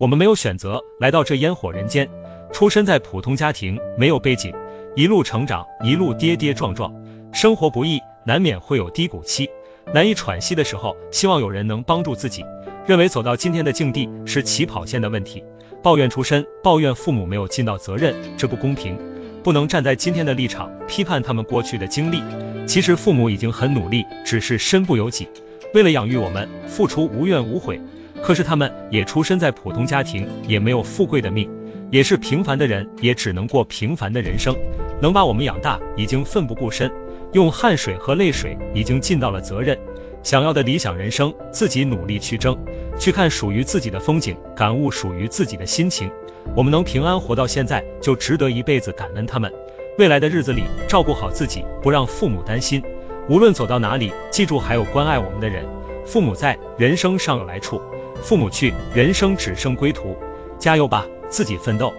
我们没有选择来到这烟火人间，出身在普通家庭，没有背景，一路成长，一路跌跌撞撞，生活不易，难免会有低谷期，难以喘息的时候，希望有人能帮助自己。认为走到今天的境地是起跑线的问题，抱怨出身，抱怨父母没有尽到责任，这不公平，不能站在今天的立场批判他们过去的经历。其实父母已经很努力，只是身不由己，为了养育我们付出无怨无悔，可是他们也出身在普通家庭，也没有富贵的命，也是平凡的人，也只能过平凡的人生，能把我们养大已经奋不顾身，用汗水和泪水已经尽到了责任，想要的理想人生自己努力去争，去看属于自己的风景，感悟属于自己的心情。我们能平安活到现在，就值得一辈子感恩他们。未来的日子里，照顾好自己，不让父母担心，无论走到哪里，记住还有关爱我们的人。父母在，人生尚有来处，父母去，人生只剩归途。加油吧，自己奋斗。